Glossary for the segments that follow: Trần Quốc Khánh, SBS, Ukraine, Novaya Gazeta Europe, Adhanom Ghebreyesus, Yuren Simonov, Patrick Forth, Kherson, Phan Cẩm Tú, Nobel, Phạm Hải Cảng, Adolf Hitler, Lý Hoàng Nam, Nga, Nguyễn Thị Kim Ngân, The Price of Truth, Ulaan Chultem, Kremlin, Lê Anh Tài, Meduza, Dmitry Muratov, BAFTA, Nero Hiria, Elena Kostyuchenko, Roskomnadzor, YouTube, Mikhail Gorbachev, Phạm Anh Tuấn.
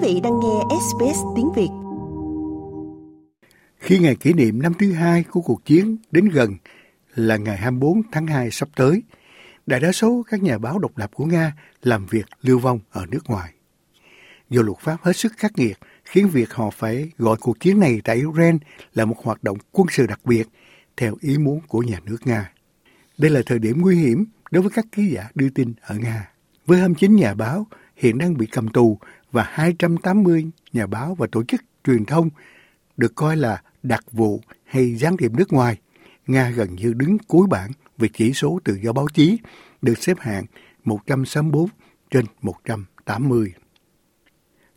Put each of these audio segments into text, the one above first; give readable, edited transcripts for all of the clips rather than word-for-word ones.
Quý vị đang nghe SBS tiếng Việt. Khi ngày kỷ niệm năm thứ hai của cuộc chiến đến gần là ngày 24 tháng 2 sắp tới, đại đa số các nhà báo độc lập của Nga làm việc lưu vong ở nước ngoài. Do luật pháp hết sức khắc nghiệt khiến việc họ phải gọi cuộc chiến này tại Ukraine là một hoạt động quân sự đặc biệt theo ý muốn của nhà nước Nga. Đây là thời điểm nguy hiểm đối với các ký giả đưa tin ở Nga, với 29 nhà báo hiện đang bị cầm tù và 280 nhà báo và tổ chức truyền thông được coi là đặc vụ hay gián điệp nước ngoài. Nga gần như đứng cuối bảng về chỉ số tự do báo chí, được xếp hạng 164 trên 180.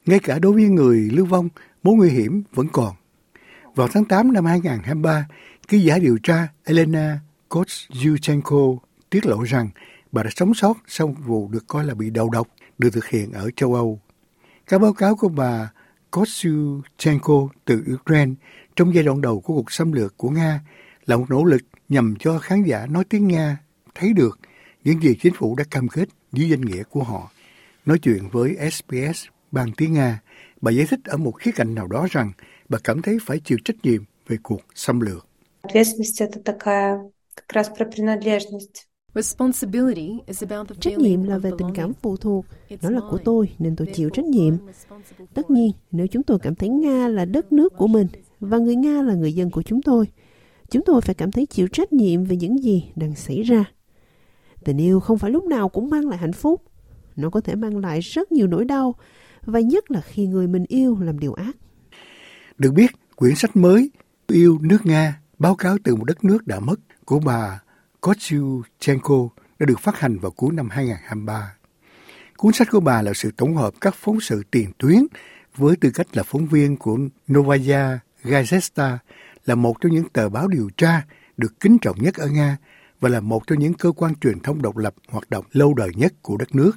Ngay cả đối với người lưu vong, mối nguy hiểm vẫn còn. Vào tháng 8 năm 2023, ký giả điều tra Elena Kostyuchenko tiết lộ rằng bà đã sống sót sau vụ được coi là bị đầu độc được thực hiện ở châu Âu. Các báo cáo của bà Kostyuchenko từ Ukraine trong giai đoạn đầu của cuộc xâm lược của Nga là một nỗ lực nhằm cho khán giả nói tiếng Nga thấy được những gì chính phủ đã cam kết dưới danh nghĩa của họ. Nói chuyện với SBS bằng tiếng Nga, bà giải thích ở một khía cạnh nào đó rằng bà cảm thấy phải chịu trách nhiệm về cuộc xâm lược. Trách nhiệm là về tình cảm phụ thuộc, nó là của tôi nên tôi chịu trách nhiệm. Tất nhiên, nếu chúng tôi cảm thấy Nga là đất nước của mình và người Nga là người dân của chúng tôi phải cảm thấy chịu trách nhiệm về những gì đang xảy ra. Tình yêu không phải lúc nào cũng mang lại hạnh phúc. Nó có thể mang lại rất nhiều nỗi đau, và nhất là khi người mình yêu làm điều ác. Được biết, quyển sách mới Yêu nước Nga, báo cáo từ một đất nước đã mất của bà Kostyuchenko đã được phát hành vào cuối năm 2023. Cuốn sách của bà là sự tổng hợp các phóng sự tiền tuyến với tư cách là phóng viên của Novaya Gazeta, là một trong những tờ báo điều tra được kính trọng nhất ở Nga và là một trong những cơ quan truyền thông độc lập hoạt động lâu đời nhất của đất nước.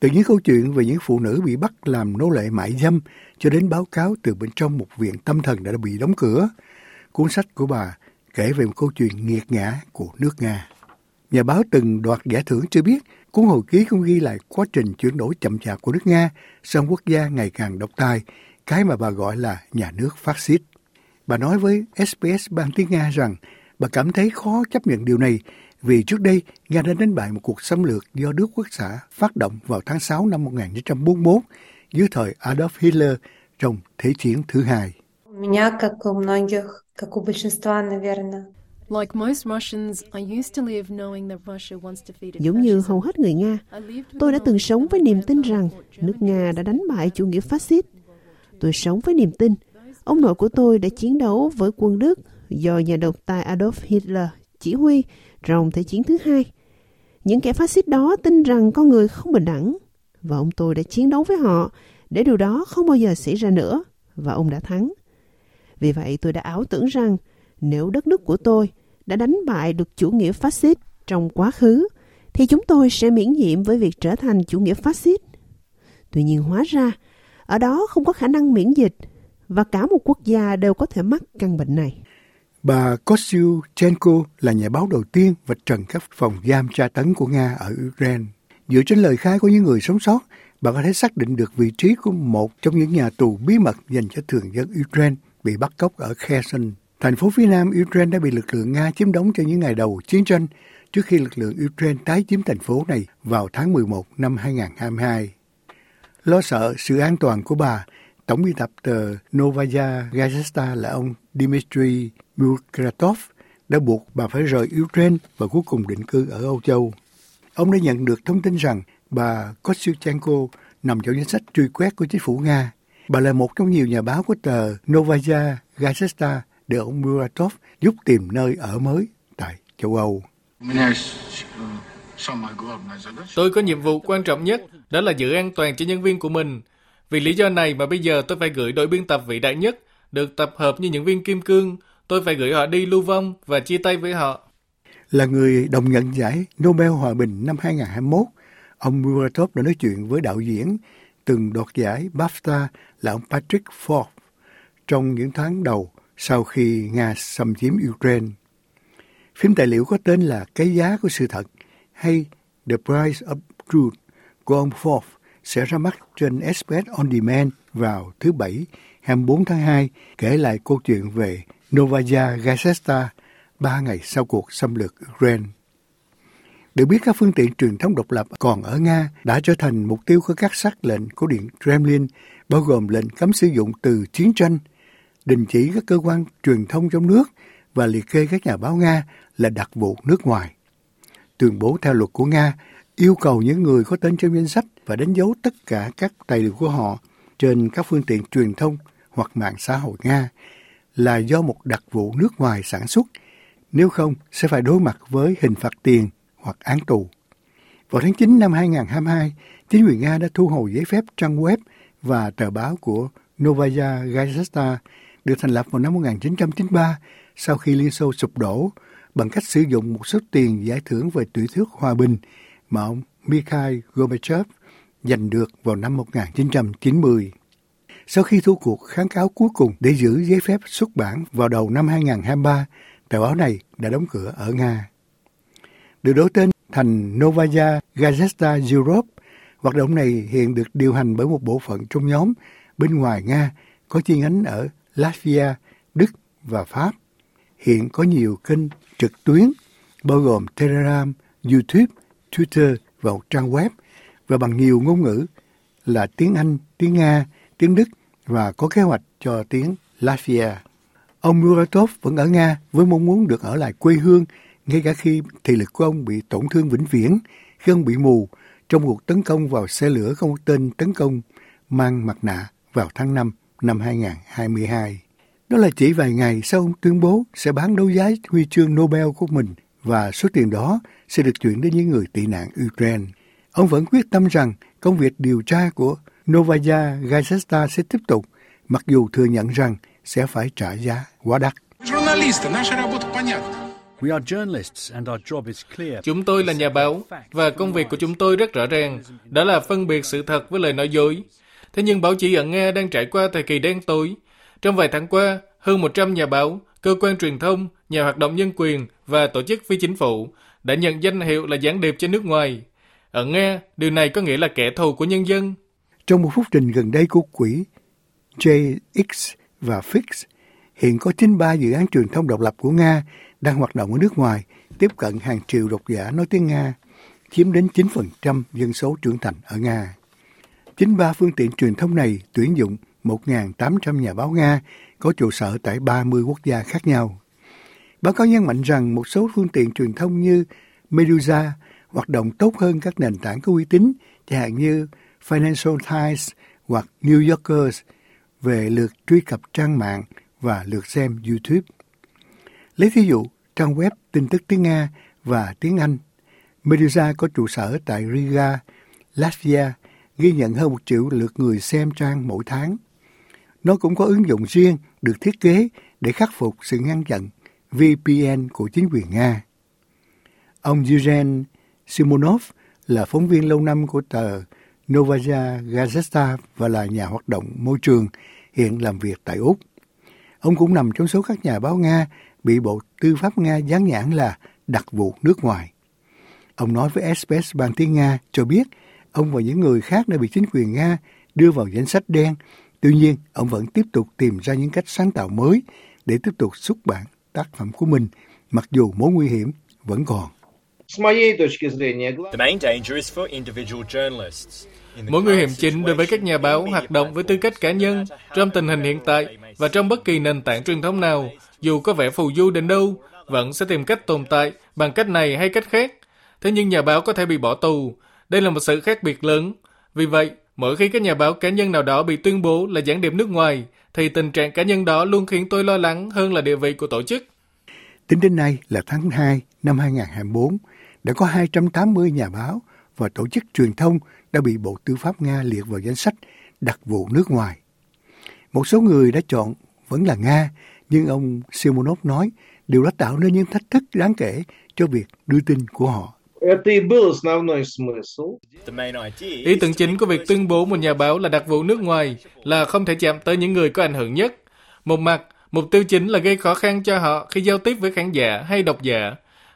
Từ những câu chuyện về những phụ nữ bị bắt làm nô lệ mại dâm cho đến báo cáo từ bên trong một viện tâm thần đã bị đóng cửa, cuốn sách của bà kể về một câu chuyện nghiệt ngã của nước Nga. Nhà báo từng đoạt giải thưởng cho biết, cuốn hồi ký cũng ghi lại quá trình chuyển đổi chậm chạp của nước Nga sang quốc gia ngày càng độc tài, cái mà bà gọi là nhà nước phát xít. Bà nói với SBS ban tiếng Nga rằng bà cảm thấy khó chấp nhận điều này vì trước đây Nga đã đánh bại một cuộc xâm lược do Đức Quốc xã phát động vào tháng 6 năm 1941 dưới thời Adolf Hitler trong Thế chiến thứ hai. Giống như hầu hết người Nga, tôi đã từng sống với niềm tin rằng nước Nga đã đánh bại chủ nghĩa phát xít. Tôi sống với niềm tin ông nội của tôi đã chiến đấu với quân Đức do nhà độc tài Adolf Hitler chỉ huy trong Thế chiến thứ hai. Những kẻ phát xít đó tin rằng con người không bình đẳng, và ông tôi đã chiến đấu với họ để điều đó không bao giờ xảy ra nữa, và ông đã thắng. Vì vậy tôi đã ảo tưởng rằng nếu đất nước của tôi đã đánh bại được chủ nghĩa phát xít trong quá khứ, thì chúng tôi sẽ miễn nhiệm với việc trở thành chủ nghĩa phát xít. Tuy nhiên hóa ra, ở đó không có khả năng miễn dịch, và cả một quốc gia đều có thể mắc căn bệnh này. Bà Kostyuchenko là nhà báo đầu tiên vạch trần các phòng giam tra tấn của Nga ở Ukraine. Dựa trên lời khai của những người sống sót, bà có thể xác định được vị trí của một trong những nhà tù bí mật dành cho thường dân Ukraine bị bắt cóc ở Kherson. Thành phố phía nam Ukraine đã bị lực lượng Nga chiếm đóng trong những ngày đầu chiến tranh trước khi lực lượng Ukraine tái chiếm thành phố này vào tháng 11 năm 2022. Lo sợ sự an toàn của bà, Tổng biên tập tờ Novaya Gazeta là ông Dmitry Muratov đã buộc bà phải rời Ukraine và cuối cùng định cư ở Âu Châu. Ông đã nhận được thông tin rằng bà Kostyuchenko nằm trong danh sách truy quét của chính phủ Nga. Bà là một trong nhiều nhà báo của tờ Novaya Gazeta để ông Muratov giúp tìm nơi ở mới tại châu Âu. Tôi có nhiệm vụ quan trọng nhất, đó là giữ an toàn cho nhân viên của mình. Vì lý do này mà bây giờ tôi phải gửi đội biên tập vĩ đại nhất, được tập hợp như những viên kim cương. Tôi phải gửi họ đi lưu vong và chia tay với họ. Là người đồng nhận giải Nobel Hòa Bình năm 2021, ông Muratov đã nói chuyện với đạo diễn từng đoạt giải BAFTA là ông Patrick Forth trong những tháng đầu sau khi Nga xâm chiếm Ukraine. Phim tài liệu có tên là Cái giá của sự thật hay The Price of Truth của ông Forth sẽ ra mắt trên SBS On Demand vào thứ Bảy 24 tháng 2 kể lại câu chuyện về Novaya Gazeta 3 ngày sau cuộc xâm lược Ukraine. Được biết các phương tiện truyền thông độc lập còn ở Nga đã trở thành mục tiêu của các sắc lệnh của Điện Kremlin, bao gồm lệnh cấm sử dụng từ chiến tranh, đình chỉ các cơ quan truyền thông trong nước và liệt kê các nhà báo Nga là đặc vụ nước ngoài. Tuyên bố theo luật của Nga yêu cầu những người có tên trong danh sách và đánh dấu tất cả các tài liệu của họ trên các phương tiện truyền thông hoặc mạng xã hội Nga là do một đặc vụ nước ngoài sản xuất, nếu không sẽ phải đối mặt với hình phạt tiền hoặc án tù. Vào tháng 9 năm 2022, chính quyền Nga đã thu hồi giấy phép trang web và tờ báo của Novaya Gazeta, được thành lập vào năm 1993 sau khi Liên Xô sụp đổ bằng cách sử dụng một số tiền giải thưởng về tiểu thuyết hòa bình mà ông Mikhail Gorbachev giành được vào năm 1990. Sau khi thua cuộc kháng cáo cuối cùng để giữ giấy phép xuất bản vào đầu năm 2023, tờ báo này đã đóng cửa ở Nga. Được đổi tên thành Novaya Gazeta Europe, hoạt động này hiện được điều hành bởi một bộ phận trong nhóm bên ngoài Nga có chi nhánh ở Latvia, Đức và Pháp. Hiện có nhiều kênh trực tuyến, bao gồm Telegram, YouTube, Twitter và trang web, và bằng nhiều ngôn ngữ là tiếng Anh, tiếng Nga, tiếng Đức và có kế hoạch cho tiếng Latvia. Ông Muratov vẫn ở Nga với mong muốn được ở lại quê hương, ngay cả khi thị lực của ông bị tổn thương vĩnh viễn, khi ông bị mù trong cuộc tấn công vào xe lửa không tên tấn công mang mặt nạ vào tháng 5 năm 2022. Đó là chỉ vài ngày sau ông tuyên bố sẽ bán đấu giá huy chương Nobel của mình và số tiền đó sẽ được chuyển đến những người tị nạn Ukraine. Ông vẫn quyết tâm rằng công việc điều tra của Novaya Gazeta sẽ tiếp tục, mặc dù thừa nhận rằng sẽ phải trả giá quá đắt. Chúng tôi là nhà báo và công việc của chúng tôi rất rõ ràng, đó là phân biệt sự thật với lời nói dối. Thế nhưng báo chí ở Nga đang trải qua thời kỳ đen tối. Trong vài tháng qua, hơn 100 nhà báo, cơ quan truyền thông, nhà hoạt động nhân quyền và tổ chức phi chính phủ đã nhận danh hiệu là gián điệp cho nước ngoài. Ở Nga, điều này có nghĩa là kẻ thù của nhân dân. Trong một phúc trình gần đây của quỹ JX và Fix, hiện có 93 dự án truyền thông độc lập của Nga đang hoạt động ở nước ngoài, tiếp cận hàng triệu độc giả nói tiếng Nga, chiếm đến 9% dân số trưởng thành ở Nga. 93 phương tiện truyền thông này tuyển dụng 1.800 nhà báo Nga có trụ sở tại 30 quốc gia khác nhau. Báo cáo nhấn mạnh rằng một số phương tiện truyền thông như Meduza hoạt động tốt hơn các nền tảng có uy tín, chẳng hạn như Financial Times hoặc New Yorkers, về lượt truy cập trang mạng và lượt xem YouTube. Lấy thí dụ, trang web tin tức tiếng Nga và tiếng Anh, Meduza có trụ sở tại Riga, Latvia, ghi nhận hơn 1 triệu lượt người xem trang mỗi tháng. Nó cũng có ứng dụng riêng được thiết kế để khắc phục sự ngăn chặn VPN của chính quyền Nga. Ông Yuren Simonov là phóng viên lâu năm của tờ Novaya Gazeta và là nhà hoạt động môi trường, hiện làm việc tại Úc. Ông cũng nằm trong số các nhà báo Nga bị Bộ Tư pháp Nga dán nhãn là đặc vụ nước ngoài. Ông nói với SBS Ban tiếng Nga cho biết ông và những người khác đã bị chính quyền Nga đưa vào danh sách đen. Tuy nhiên, ông vẫn tiếp tục tìm ra những cách sáng tạo mới để tiếp tục xuất bản tác phẩm của mình, mặc dù mối nguy hiểm vẫn còn. Mối nguy hiểm chính đối với các nhà báo hoạt động với tư cách cá nhân trong tình hình hiện tại và trong bất kỳ nền tảng truyền thông nào, dù có vẻ phù du đến đâu, vẫn sẽ tìm cách tồn tại bằng cách này hay cách khác. Thế nhưng nhà báo có thể bị bỏ tù. Đây là một sự khác biệt lớn. Vì vậy, mỗi khi các nhà báo cá nhân nào đó bị tuyên bố là gián điệp nước ngoài, thì tình trạng cá nhân đó luôn khiến tôi lo lắng hơn là địa vị của tổ chức. Tính đến nay là tháng 2 năm 2024, đã có 280 nhà báo và tổ chức truyền thông đã bị Bộ Tư pháp Nga liệt vào danh sách đặc vụ nước ngoài. Một số người đã chọn vẫn là Nga, nhưng ông Simonov nói điều đã tạo nên những thách thức đáng kể cho việc đưa tin của họ. Ý tưởng chính của việc tuyên bố một nhà báo là đặc vụ nước ngoài là không thể chạm tới những người có ảnh hưởng nhất. Một mặt, mục tiêu chính là gây khó khăn cho họ khi giao tiếp với khán giả hay độc giả.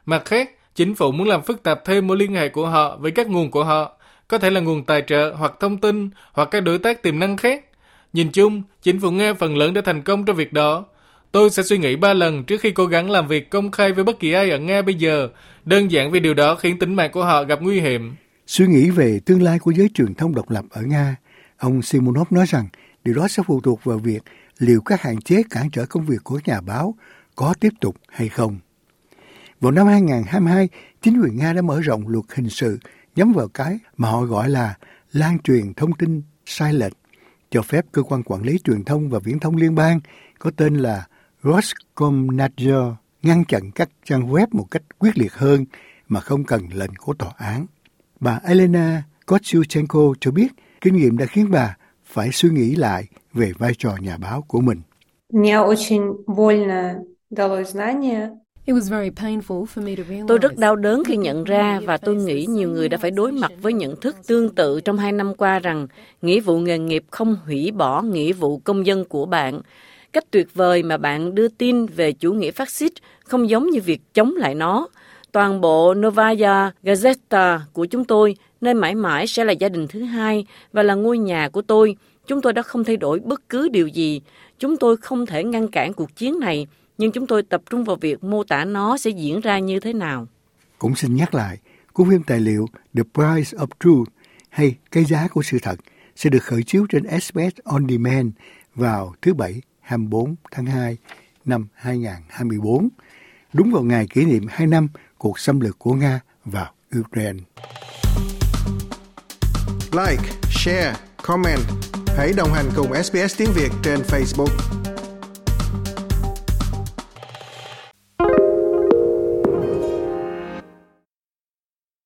Mặt khác, chính phủ muốn làm phức tạp thêm mối liên hệ của họ với các nguồn của họ, có thể là nguồn tài trợ hoặc thông tin hoặc các đối tác tiềm năng khác. Nhìn chung, chính phủ Nga phần lớn đã thành công trong việc đó. Tôi sẽ suy nghĩ 3 lần trước khi cố gắng làm việc công khai với bất kỳ ai ở Nga bây giờ, đơn giản vì điều đó khiến tính mạng của họ gặp nguy hiểm. Suy nghĩ về tương lai của giới truyền thông độc lập ở Nga, ông Simonov nói rằng điều đó sẽ phụ thuộc vào việc liệu các hạn chế cản trở công việc của nhà báo có tiếp tục hay không. Vào năm 2022, chính quyền Nga đã mở rộng luật hình sự nhắm vào cái mà họ gọi là lan truyền thông tin sai lệch, cho phép cơ quan quản lý truyền thông và viễn thông liên bang có tên là Roskomnadzor ngăn chặn các trang web một cách quyết liệt hơn mà không cần lệnh của tòa án. Bà Elena Kostyuchenko cho biết kinh nghiệm đã khiến bà phải suy nghĩ lại về vai trò nhà báo của mình. Tôi rất đau đớn khi nhận ra và tôi nghĩ nhiều người đã phải đối mặt với nhận thức tương tự trong 2 năm qua rằng nghĩa vụ nghề nghiệp không hủy bỏ nghĩa vụ công dân của bạn. Cách tuyệt vời mà bạn đưa tin về chủ nghĩa phát xít không giống như việc chống lại nó. Toàn bộ Novaya Gazeta của chúng tôi, nơi mãi mãi sẽ là gia đình thứ hai và là ngôi nhà của tôi. Chúng tôi đã không thay đổi bất cứ điều gì. Chúng tôi không thể ngăn cản cuộc chiến này, nhưng chúng tôi tập trung vào việc mô tả nó sẽ diễn ra như thế nào. Cũng xin nhắc lại, cuốn phim tài liệu The Price of Truth hay Cái giá của sự thật sẽ được khởi chiếu trên SBS On Demand vào thứ Bảy 24 tháng 2 năm 2024, đúng vào ngày kỷ niệm 2 năm cuộc xâm lược của Nga vào Ukraine. Like, share, comment. Hãy đồng hành cùng SBS Tiếng Việt trên Facebook.